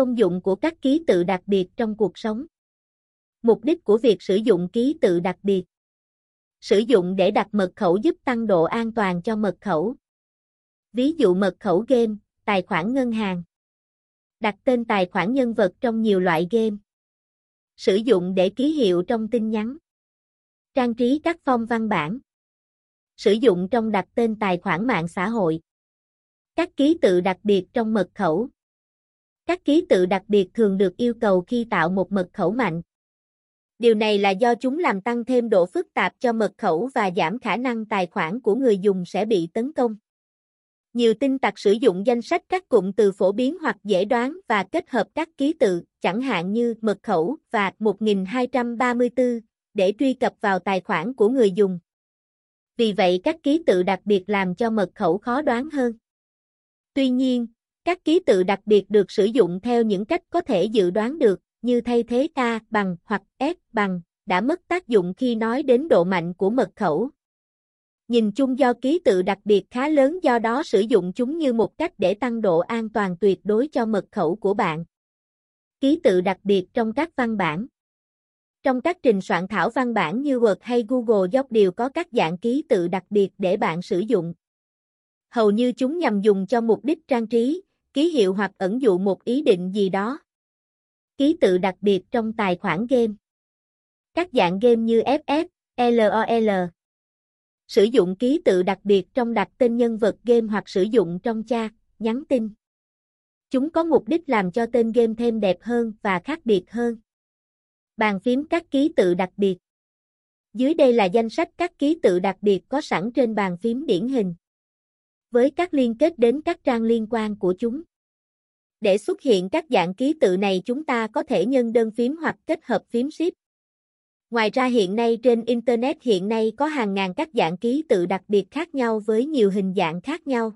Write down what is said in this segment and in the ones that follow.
Công dụng của các ký tự đặc biệt trong cuộc sống. Mục đích của việc sử dụng ký tự đặc biệt. Sử dụng để đặt mật khẩu giúp tăng độ an toàn cho mật khẩu. Ví dụ mật khẩu game, tài khoản ngân hàng. Đặt tên tài khoản nhân vật trong nhiều loại game. Sử dụng để ký hiệu trong tin nhắn. Trang trí các phong văn bản. Sử dụng trong đặt tên tài khoản mạng xã hội. Các ký tự đặc biệt trong mật khẩu. Các ký tự đặc biệt thường được yêu cầu khi tạo một mật khẩu mạnh. Điều này là do chúng làm tăng thêm độ phức tạp cho mật khẩu và giảm khả năng tài khoản của người dùng sẽ bị tấn công. Nhiều tin tặc sử dụng danh sách các cụm từ phổ biến hoặc dễ đoán và kết hợp các ký tự, chẳng hạn như mật khẩu và 1234, để truy cập vào tài khoản của người dùng. Vì vậy các ký tự đặc biệt làm cho mật khẩu khó đoán hơn. Tuy nhiên, các ký tự đặc biệt được sử dụng theo những cách có thể dự đoán được, như thay thế A bằng hoặc S bằng, đã mất tác dụng khi nói đến độ mạnh của mật khẩu. Nhìn chung do ký tự đặc biệt khá lớn do đó sử dụng chúng như một cách để tăng độ an toàn tuyệt đối cho mật khẩu của bạn. Ký tự đặc biệt trong các văn bản. Trong các trình soạn thảo văn bản như Word hay Google Docs đều có các dạng ký tự đặc biệt để bạn sử dụng. Hầu như chúng nhằm dùng cho mục đích trang trí, ký hiệu hoặc ẩn dụ một ý định gì đó. Ký tự đặc biệt trong tài khoản game. Các dạng game như FF, LOL. Sử dụng ký tự đặc biệt trong đặt tên nhân vật game hoặc sử dụng trong chat, nhắn tin. Chúng có mục đích làm cho tên game thêm đẹp hơn và khác biệt hơn. Bàn phím các ký tự đặc biệt. Dưới đây là danh sách các ký tự đặc biệt có sẵn trên bàn phím điển hình, với các liên kết đến các trang liên quan của chúng. Để xuất hiện các dạng ký tự này chúng ta có thể nhân đơn phím hoặc kết hợp phím shift. Ngoài ra hiện nay trên Internet có hàng ngàn các dạng ký tự đặc biệt khác nhau với nhiều hình dạng khác nhau.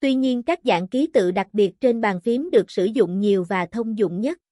Tuy nhiên các dạng ký tự đặc biệt trên bàn phím được sử dụng nhiều và thông dụng nhất.